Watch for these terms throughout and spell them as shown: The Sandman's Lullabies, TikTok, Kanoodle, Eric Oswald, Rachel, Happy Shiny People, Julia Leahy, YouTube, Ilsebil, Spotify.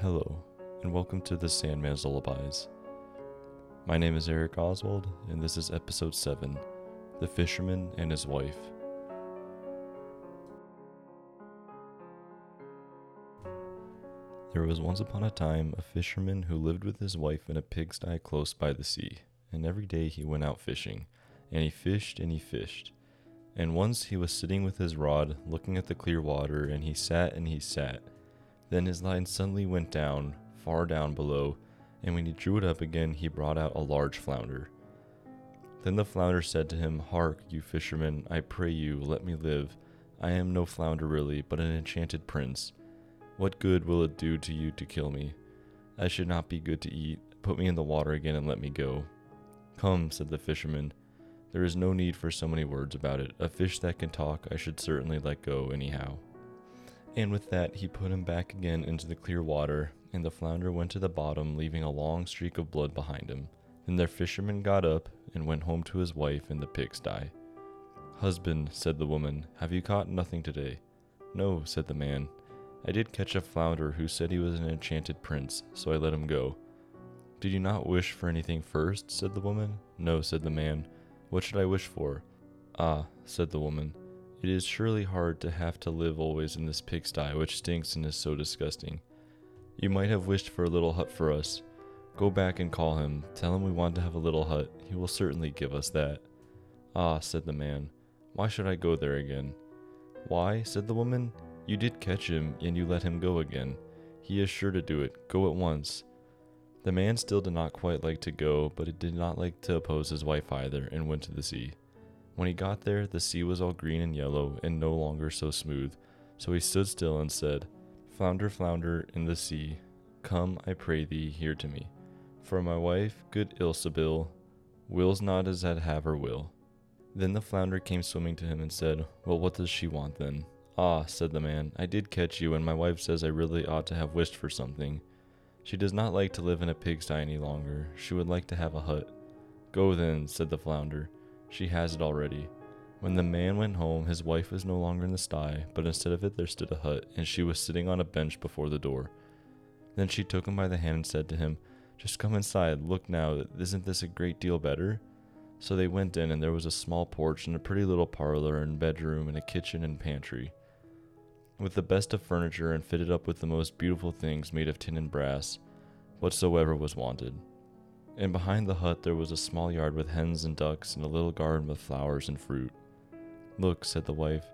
Hello, and welcome to The Sandman's Lullabies. My name is Eric Oswald, and this is Episode 7, The Fisherman and His Wife. There was once upon a time a fisherman who lived with his wife in a pigsty close by the sea, and every day he went out fishing, and he fished. And once he was sitting with his rod, looking at the clear water, and he sat. Then his line suddenly went down, far down below, and when he drew it up again, he brought out a large flounder. Then the flounder said to him, "Hark, you fisherman, I pray you, let me live. I am no flounder really, but an enchanted prince. What good will it do to you to kill me? I should not be good to eat. Put me in the water again and let me go." "Come," said the fisherman, "there is no need for so many words about it. A fish that can talk I should certainly let go anyhow." And with that, he put him back again into the clear water, and the flounder went to the bottom, leaving a long streak of blood behind him. Then their fisherman got up and went home to his wife in the pigsty. "Husband," said the woman, "have you caught nothing today?" "No," said the man, "I did catch a flounder who said he was an enchanted prince, so I let him go." "Did you not wish for anything first?" said the woman. "No," said the man. "What should I wish for?" "Ah," said the woman, "it is surely hard to have to live always in this pigsty, which stinks and is so disgusting. You might have wished for a little hut for us. Go back and call him. Tell him we want to have a little hut. He will certainly give us that." "Ah," said the man, "why should I go there again?" "Why?" said the woman. "You did catch him, and you let him go again. He is sure to do it. Go at once." The man still did not quite like to go, but he did not like to oppose his wife either, and went to the sea. When he got there, the sea was all green and yellow, and no longer so smooth. So he stood still and said, "Flounder, flounder in the sea, come, I pray thee, here to me. For my wife, good Ilsebil, wills not as I'd have her will." Then the flounder came swimming to him and said, "Well, what does she want then?" "Ah," said the man, "I did catch you, and my wife says I really ought to have wished for something. She does not like to live in a pigsty any longer. She would like to have a hut." "Go then," said the flounder. "She has it already." When the man went home, his wife was no longer in the sty, but instead of it there stood a hut, and she was sitting on a bench before the door. Then she took him by the hand and said to him, "Just come inside. Look now, isn't this a great deal better?" So they went in, and there was a small porch and a pretty little parlor and bedroom and a kitchen and pantry, with the best of furniture and fitted up with the most beautiful things made of tin and brass, whatsoever was wanted. And behind the hut there was a small yard with hens and ducks and a little garden with flowers and fruit. "Look," said the wife,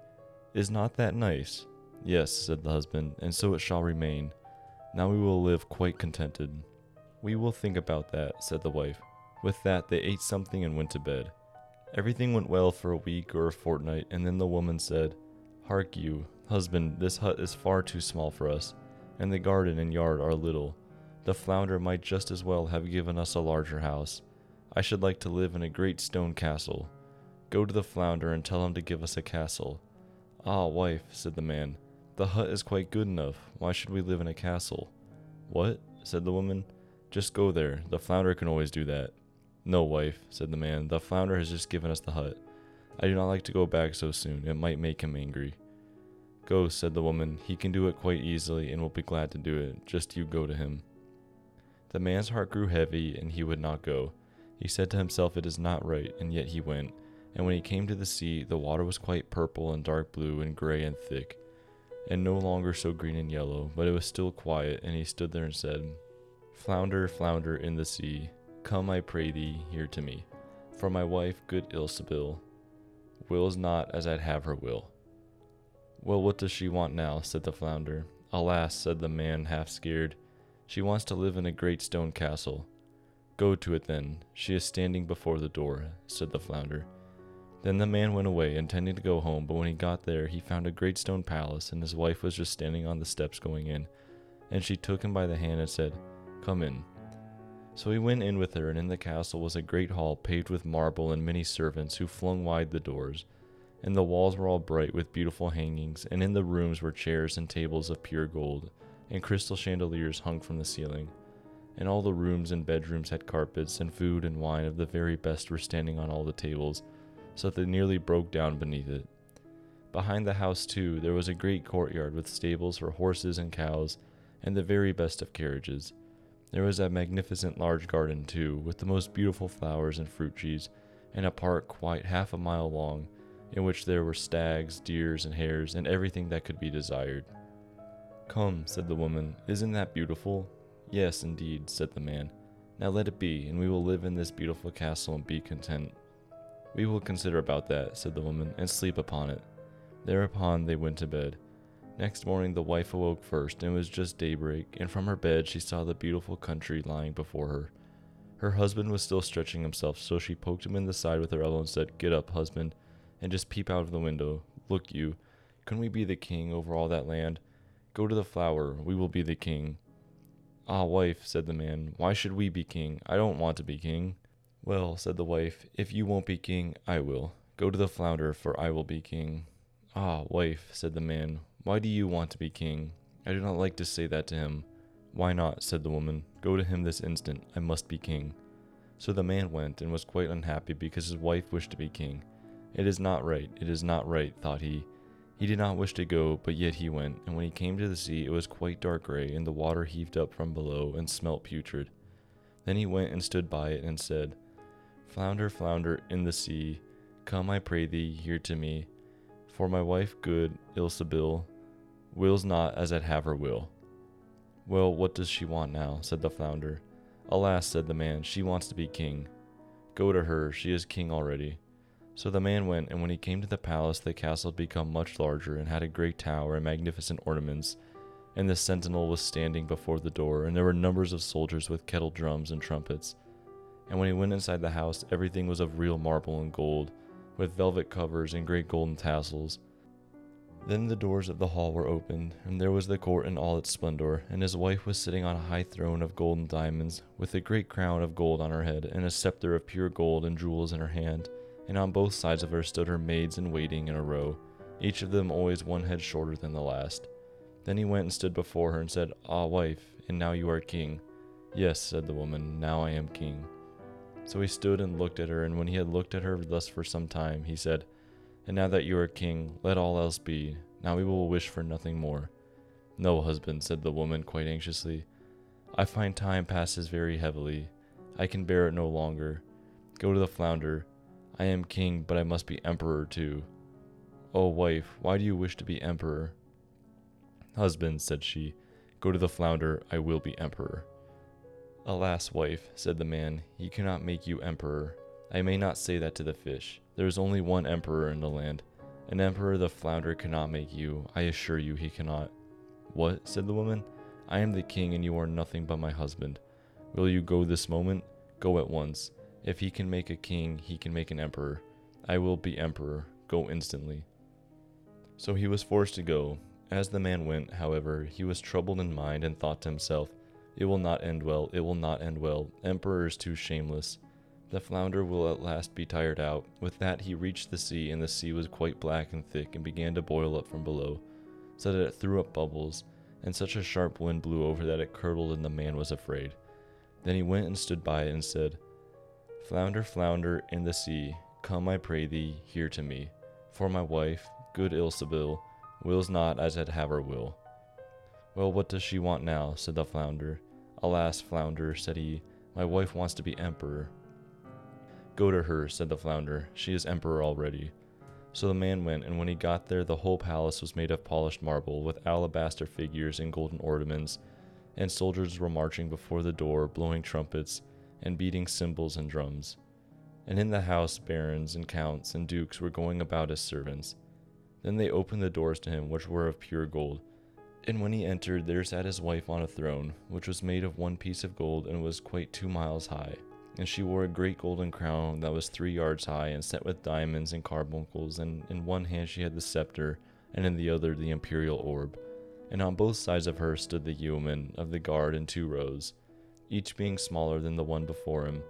"is not that nice?" "Yes," said the husband, "and so it shall remain. Now we will live quite contented." "We will think about that," said the wife. With that they ate something and went to bed. Everything went well for a week or a fortnight, and then the woman said, "Hark you, husband, this hut is far too small for us, and the garden and yard are little. The flounder might just as well have given us a larger house. I should like to live in a great stone castle. Go to the flounder and tell him to give us a castle." "Ah, wife," said the man, "the hut is quite good enough. Why should we live in a castle?" "What?" said the woman. "Just go there. The flounder can always do that." "No, wife," said the man, "the flounder has just given us the hut. I do not like to go back so soon. It might make him angry." "Go," said the woman. "He can do it quite easily and will be glad to do it. Just you go to him." The man's heart grew heavy, and he would not go. He said to himself, "It is not right," and yet he went. And when he came to the sea, the water was quite purple and dark blue and gray and thick, and no longer so green and yellow, but it was still quiet, and he stood there and said, "Flounder, flounder in the sea, come, I pray thee, here to me. For my wife, good Ilsebil, wills not as I'd have her will." "Well, what does she want now?" said the flounder. "Alas," said the man, half scared, "she wants to live in a great stone castle." "Go to it then. She is standing before the door," said the flounder. Then the man went away, intending to go home, but when he got there, he found a great stone palace, and his wife was just standing on the steps going in. And she took him by the hand and said, "Come in." So he went in with her, and in the castle was a great hall paved with marble and many servants who flung wide the doors. And the walls were all bright with beautiful hangings, and in the rooms were chairs and tables of pure gold, and crystal chandeliers hung from the ceiling. And all the rooms and bedrooms had carpets, and food and wine of the very best were standing on all the tables, so that they nearly broke down beneath it. Behind the house, too, there was a great courtyard with stables for horses and cows, and the very best of carriages. There was a magnificent large garden, too, with the most beautiful flowers and fruit trees, and a park quite half a mile long, in which there were stags, deers, and hares, and everything that could be desired. "Come," said the woman, "isn't that beautiful?" "Yes, indeed," said the man. "Now let it be, and we will live in this beautiful castle and be content." "We will consider about that," said the woman, "and sleep upon it." Thereupon they went to bed. Next morning the wife awoke first, and it was just daybreak, and from her bed she saw the beautiful country lying before her. Her husband was still stretching himself, so she poked him in the side with her elbow and said, "Get up, husband, and just peep out of the window. Look you, couldn't we be the king over all that land? Go to the flower, we will be the king." "Ah, wife," said the man, "why should we be king? I don't want to be king." "Well," said the wife, "if you won't be king, I will. Go to the flounder, for I will be king." "Ah, wife," said the man, "why do you want to be king?" "I do not like to say that to him." "Why not?" said the woman. "Go to him this instant. I must be king." So the man went, and was quite unhappy because his wife wished to be king. "It is not right, it is not right," thought he. He did not wish to go, but yet he went, and when he came to the sea it was quite dark grey, and the water heaved up from below, and smelt putrid. Then he went and stood by it, and said, "Flounder, flounder, in the sea, come, I pray thee, here to me, for my wife good, Ilsebil, wills not as I'd have her will." "Well, what does she want now?" said the flounder. "Alas," said the man, "she wants to be king." "Go to her, she is king already." So the man went, and when he came to the palace, the castle had become much larger, and had a great tower and magnificent ornaments, and the sentinel was standing before the door, and there were numbers of soldiers with kettle drums and trumpets. And when he went inside the house, everything was of real marble and gold, with velvet covers and great golden tassels. Then the doors of the hall were opened, and there was the court in all its splendor, and his wife was sitting on a high throne of gold and diamonds, with a great crown of gold on her head, and a scepter of pure gold and jewels in her hand. And on both sides of her stood her maids-in-waiting in a row, each of them always one head shorter than the last. Then he went and stood before her and said, "Ah, wife, and now you are king." "Yes," said the woman, "now I am king." So he stood and looked at her, and when he had looked at her thus for some time, he said, "And now that you are king, let all else be. Now we will wish for nothing more." "No, husband," said the woman quite anxiously, "I find time passes very heavily. I can bear it no longer. Go to the flounder. I am king, but I must be emperor too." "Oh, wife, why do you wish to be emperor?" "Husband," said she, "go to the flounder, I will be emperor." "Alas, wife," said the man, "he cannot make you emperor. I may not say that to the fish. There is only one emperor in the land. An emperor the flounder cannot make you, I assure you he cannot." "What?" said the woman, "I am the king and you are nothing but my husband. Will you go this moment? Go at once. If he can make a king, he can make an emperor. I will be emperor. Go instantly." So he was forced to go. As the man went, however, he was troubled in mind and thought to himself, "It will not end well, it will not end well. Emperor is too shameless. The flounder will at last be tired out." With that he reached the sea, and the sea was quite black and thick, and began to boil up from below, so that it threw up bubbles, and such a sharp wind blew over that it curdled, and the man was afraid. Then he went and stood by it and said, "Flounder, flounder, in the sea, come, I pray thee, here to me, for my wife, good Ilsebil, wills not as I'd have her will." "Well, what does she want now?" said the flounder. "Alas, flounder," said he, "my wife wants to be emperor." "Go to her," said the flounder, "she is emperor already." So the man went, and when he got there, the whole palace was made of polished marble, with alabaster figures and golden ornaments, and soldiers were marching before the door, blowing trumpets, and beating cymbals and drums. And in the house barons and counts and dukes were going about as servants. Then they opened the doors to him, which were of pure gold. And when he entered, there sat his wife on a throne, which was made of one piece of gold and was quite 2 miles high. And she wore a great golden crown that was 3 yards high and set with diamonds and carbuncles, and in one hand she had the scepter, and in the other the imperial orb. And on both sides of her stood the yeomen of the guard in 2 rows. Each being smaller than the one before him,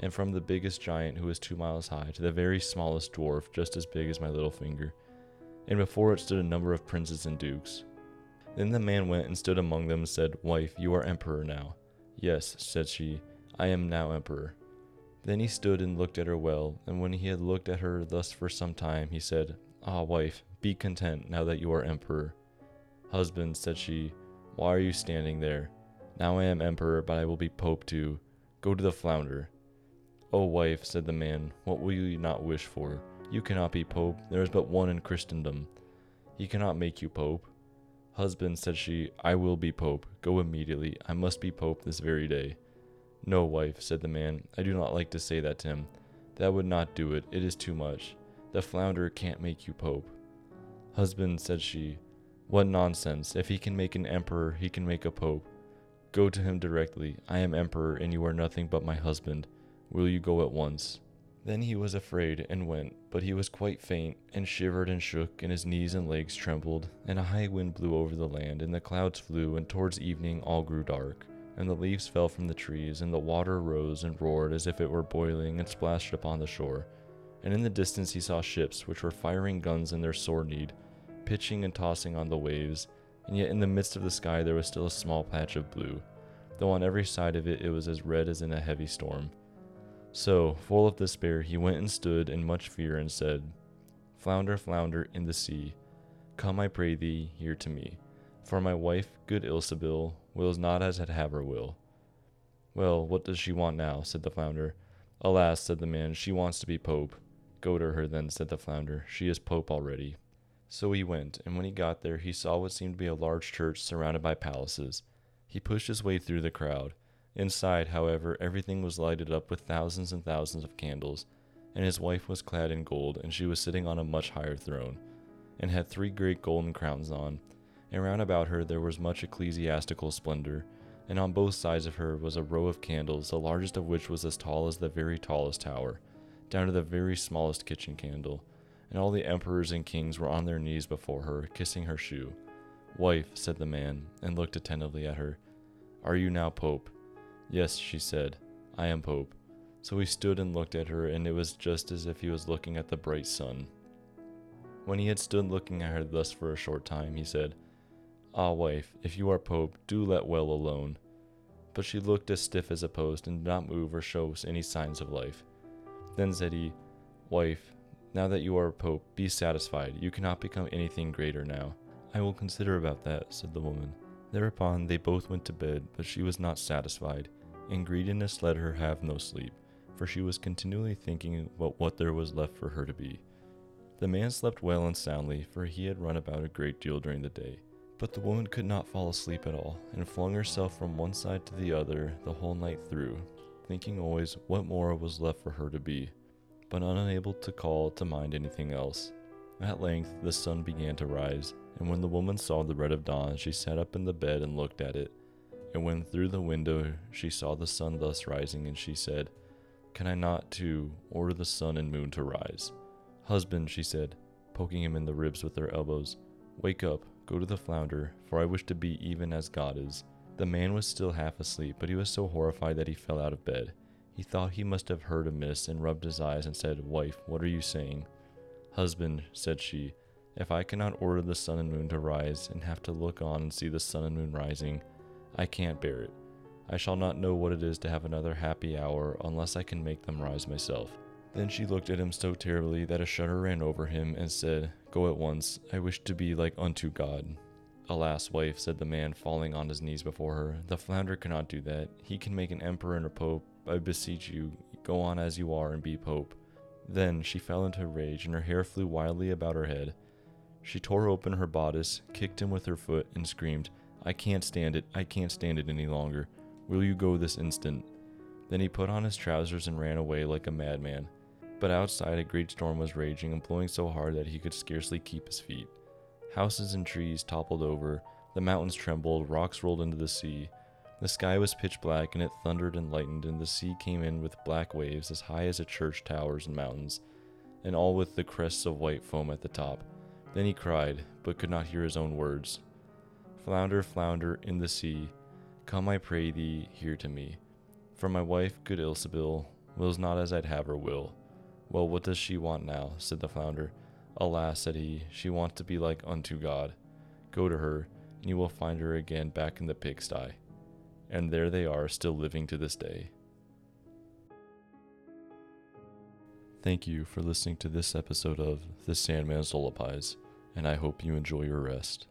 and from the biggest giant who was 2 miles high to the very smallest dwarf just as big as my little finger, and before it stood a number of princes and dukes. Then the man went and stood among them and said, "Wife, you are emperor now." "Yes," said she, "I am now emperor." Then he stood and looked at her well, and when he had looked at her thus for some time, he said, "Ah, wife, be content now that you are emperor." "Husband," said she, Why are you standing there? Now I am emperor, but I will be pope too. Go to the flounder. Oh, wife, said the man, what will you not wish for? You cannot be pope. There is but one in Christendom. He cannot make you pope. Husband, said she, I will be pope. Go immediately. I must be pope this very day. No, wife, said the man, I do not like to say that to him. That would not do it. It is too much. The flounder can't make you pope. Husband, said she, what nonsense. If he can make an emperor, he can make a pope. Go to him directly. I am emperor, and you are nothing but my husband. Will you go at once? Then he was afraid and went, but he was quite faint, and shivered and shook, and his knees and legs trembled, and a high wind blew over the land, and the clouds flew, and towards evening all grew dark, and the leaves fell from the trees, and the water rose and roared as if it were boiling, and splashed upon the shore. And in the distance he saw ships, which were firing guns in their sore need, pitching and tossing on the waves, and yet in the midst of the sky there was still a small patch of blue, though on every side of it it was as red as in a heavy storm. So, full of despair, he went and stood in much fear and said, Flounder, flounder in the sea, come, I pray thee, here to me, for my wife, good Ilsebil, wills not as I'd have her will. Well, what does she want now? Said the flounder. Alas, said the man, she wants to be pope. Go to her then, said the flounder, she is pope already. So he went, and when he got there, he saw what seemed to be a large church surrounded by palaces. He pushed his way through the crowd. Inside, however, everything was lighted up with thousands and thousands of candles, and his wife was clad in gold, and she was sitting on a much higher throne, and had 3 great golden crowns on, and round about her there was much ecclesiastical splendor, and on both sides of her was a row of candles, the largest of which was as tall as the very tallest tower, down to the very smallest kitchen candle, and all the emperors and kings were on their knees before her, kissing her shoe. Wife, said the man, and looked attentively at her, are you now pope? Yes, she said, I am pope. So he stood and looked at her, and it was just as if he was looking at the bright sun. When he had stood looking at her thus for a short time, he said, Ah, wife, if you are pope, do let well alone. But she looked as stiff as a post, and did not move or show any signs of life. Then said he, Wife, now that you are pope, be satisfied. You cannot become anything greater now. I will consider about that, said the woman. Thereupon they both went to bed, but she was not satisfied, and greediness let her have no sleep, for she was continually thinking about what there was left for her to be. The man slept well and soundly, for he had run about a great deal during the day, but the woman could not fall asleep at all, and flung herself from one side to the other the whole night through, thinking always what more was left for her to be, but unable to call to mind anything else. At length the sun began to rise, and when the woman saw the red of dawn, she sat up in the bed and looked at it. And when through the window she saw the sun thus rising, and she said, Can I not, too, order the sun and moon to rise? Husband, she said, poking him in the ribs with her elbows, Wake up, go to the flounder, for I wish to be even as God is. The man was still half asleep, but he was so horrified that he fell out of bed. He thought he must have heard amiss, and rubbed his eyes and said, Wife, what are you saying? Husband, said she, If I cannot order the sun and moon to rise, and have to look on and see the sun and moon rising, I can't bear it. I shall not know what it is to have another happy hour unless I can make them rise myself. Then she looked at him so terribly that a shudder ran over him, and said, Go at once, I wish to be like unto God. Alas, wife, said the man, falling on his knees before her, the flounder cannot do that. He can make an emperor and a pope. I beseech you, go on as you are and be pope. Then she fell into a rage, and her hair flew wildly about her head. She tore open her bodice, kicked him with her foot, and screamed, I can't stand it, I can't stand it any longer. Will you go this instant? Then he put on his trousers and ran away like a madman. But outside a great storm was raging and blowing so hard that he could scarcely keep his feet. Houses and trees toppled over, the mountains trembled, rocks rolled into the sea. The sky was pitch black, and it thundered and lightened, and the sea came in with black waves as high as a church towers and mountains, and all with the crests of white foam at the top. Then he cried, but could not hear his own words. Flounder, flounder in the sea, come, I pray thee, here to me. For my wife, good Ilsebil, wills not as I'd have her will. Well, what does she want now? Said the flounder. Alas, said he, she wants to be like unto God. Go to her, and you will find her again back in the pigsty. And there they are, still living to this day. Thank you for listening to this episode of The Sandman's Lullabies, and I hope you enjoy your rest.